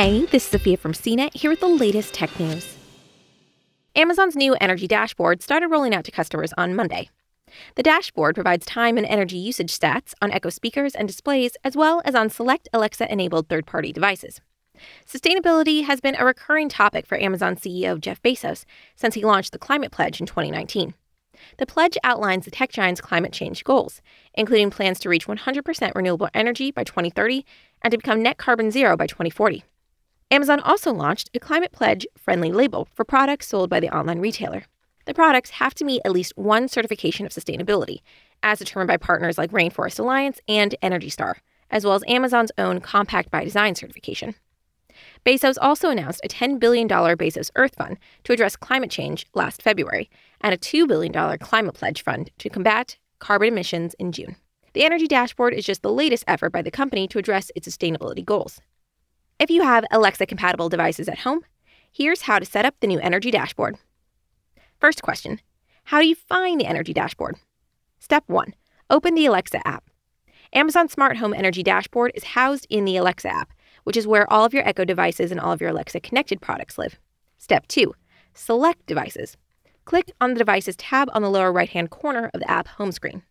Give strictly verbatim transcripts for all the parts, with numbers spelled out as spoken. Hey, this is Sophia from C net here with the latest tech news. Amazon's new energy dashboard started rolling out to customers on Monday. The dashboard provides time and energy usage stats on Echo speakers and displays, as well as on select Alexa-enabled third-party devices. Sustainability has been a recurring topic for Amazon C E O Jeff Bezos since he launched the Climate Pledge in twenty nineteen. The pledge outlines the tech giant's climate change goals, including plans to reach one hundred percent renewable energy by twenty thirty and to become net carbon zero by twenty forty. Amazon also launched a Climate Pledge-friendly label for products sold by the online retailer. The products have to meet at least one certification of sustainability, as determined by partners like Rainforest Alliance and Energy Star, as well as Amazon's own Compact by Design certification. Bezos also announced a ten billion dollars Bezos Earth Fund to address climate change last February and a two billion dollars Climate Pledge Fund to combat carbon emissions in June. The energy dashboard is just the latest effort by the company to address its sustainability goals. If you have Alexa-compatible devices at home, here's how to set up the new energy dashboard. First question, how do you find the energy dashboard? Step one, open the Alexa app. Amazon's Smart Home Energy Dashboard is housed in the Alexa app, which is where all of your Echo devices and all of your Alexa-connected products live. Step two, select devices. Click on the Devices tab on the lower right-hand corner of the app home screen.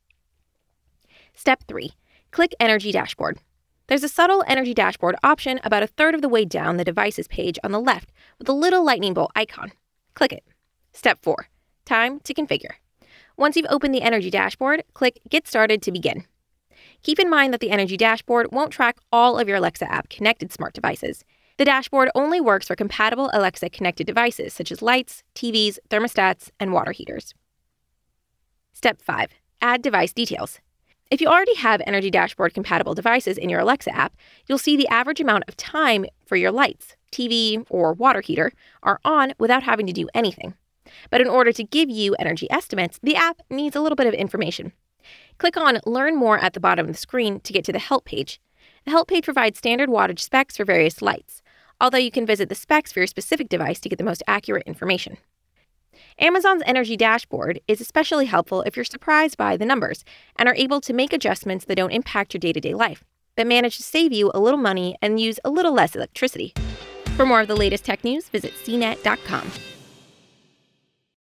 Step three, click Energy Dashboard. There's a subtle Energy Dashboard option about a third of the way down the Devices page on the left with a little lightning bolt icon. Click it. Step four, time to configure. Once you've opened the Energy Dashboard, click Get Started to begin. Keep in mind that the Energy Dashboard won't track all of your Alexa app-connected smart devices. The dashboard only works for compatible Alexa-connected devices such as lights, T Vs, thermostats, and water heaters. Step five. Add device details. If you already have Energy Dashboard-compatible devices in your Alexa app, you'll see the average amount of time for your lights, T V, or water heater are on without having to do anything. But in order to give you energy estimates, the app needs a little bit of information. Click on Learn More at the bottom of the screen to get to the Help page. The Help page provides standard wattage specs for various lights, although you can visit the specs for your specific device to get the most accurate information. Amazon's Energy Dashboard is especially helpful if you're surprised by the numbers and are able to make adjustments that don't impact your day-to-day life, but manage to save you a little money and use a little less electricity. For more of the latest tech news, visit C net dot com.